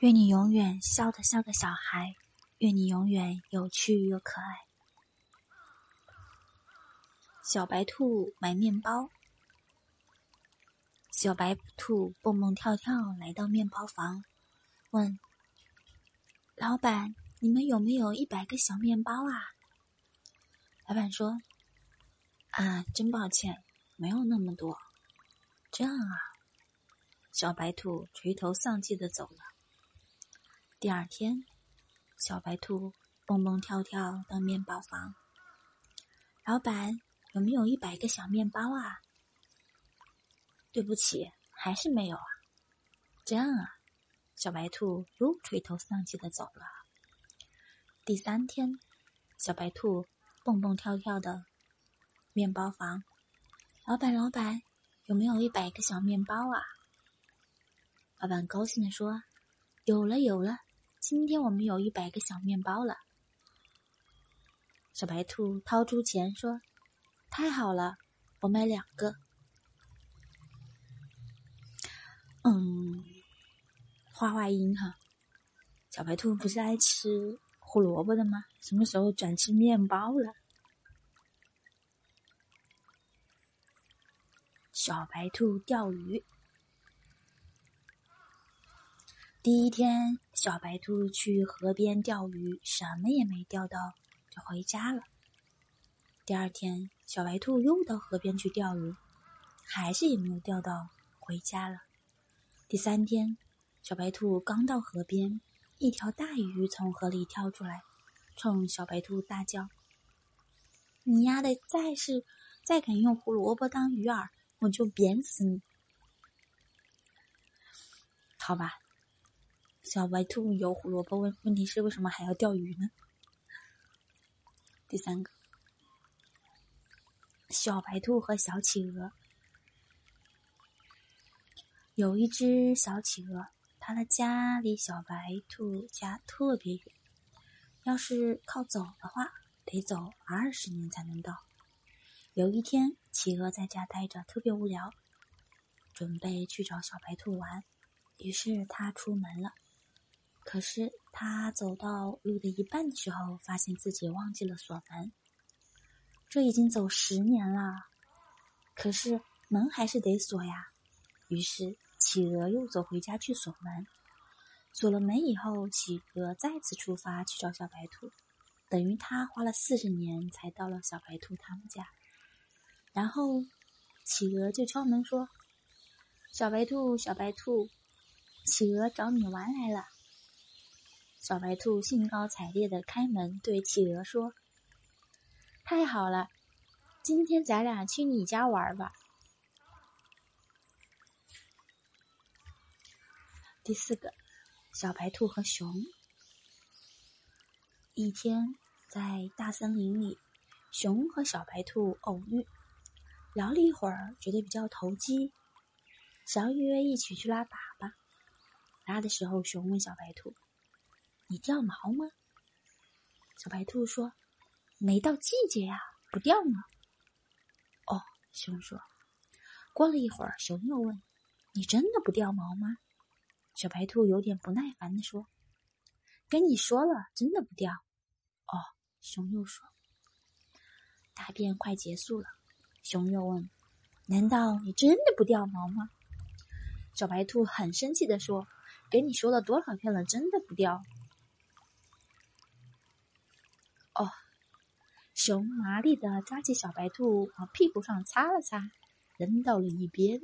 愿你永远笑得像个小孩，愿你永远有趣又可爱。小白兔买面包。小白兔蹦蹦跳跳来到面包房，问老板，你们有没有100个小面包啊？老板说，啊，真抱歉，没有那么多。这样啊。小白兔垂头丧气地走了。第二天，小白兔蹦蹦跳跳到面包房，老板，有没有100个小面包啊？对不起，还是没有啊。这样啊。小白兔又垂头丧气地走了。第三天，小白兔蹦蹦跳跳的面包房，老板，老板，有没有100个小面包啊？老板高兴地说，有了有了，今天我们有100个小面包了。小白兔掏出钱说，太好了，我买2个。画外音哈，小白兔不是爱吃胡萝卜的吗？什么时候转吃面包了？小白兔钓鱼。第一天，小白兔去河边钓鱼，什么也没钓到，就回家了。第二天，小白兔又到河边去钓鱼，还是也没有钓到，回家了。第三天，小白兔刚到河边，一条大鱼从河里跳出来，冲小白兔大叫，你丫的再敢用胡萝卜当鱼饵，我就扁死你。好吧，小白兔有胡萝卜，问题是为什么还要钓鱼呢？第三个，小白兔和小企鹅。有一只小企鹅，它的家离小白兔家特别远，要是靠走的话，得走20年才能到。有一天，企鹅在家待着特别无聊，准备去找小白兔玩，于是它出门了。可是它走到路的一半的时候，发现自己忘记了锁门。这已经走10年了，可是门还是得锁呀。于是企鹅又走回家去锁门。锁了门以后，企鹅再次出发去找小白兔，等于他花了40年才到了小白兔他们家。然后企鹅就敲门说，小白兔，小白兔，企鹅找你玩来了。小白兔兴高采烈地开门，对企鹅说，太好了，今天咱俩去你家玩吧。第四个，小白兔和熊。一天，在大森林里，熊和小白兔偶遇，聊了一会儿，觉得比较投机，想约一起去拉粑粑。拉的时候，熊问小白兔，你掉毛吗？小白兔说，没到季节呀，不掉呢。哦，熊说。过了一会儿，熊又问，你真的不掉毛吗？小白兔有点不耐烦地说，跟你说了，真的不掉。哦，熊又说。大便快结束了，熊又问，难道你真的不掉毛吗？小白兔很生气地说，给你说了多少遍了，真的不掉。哦，熊麻利地抓起小白兔往屁股上擦了擦，扔到了一边。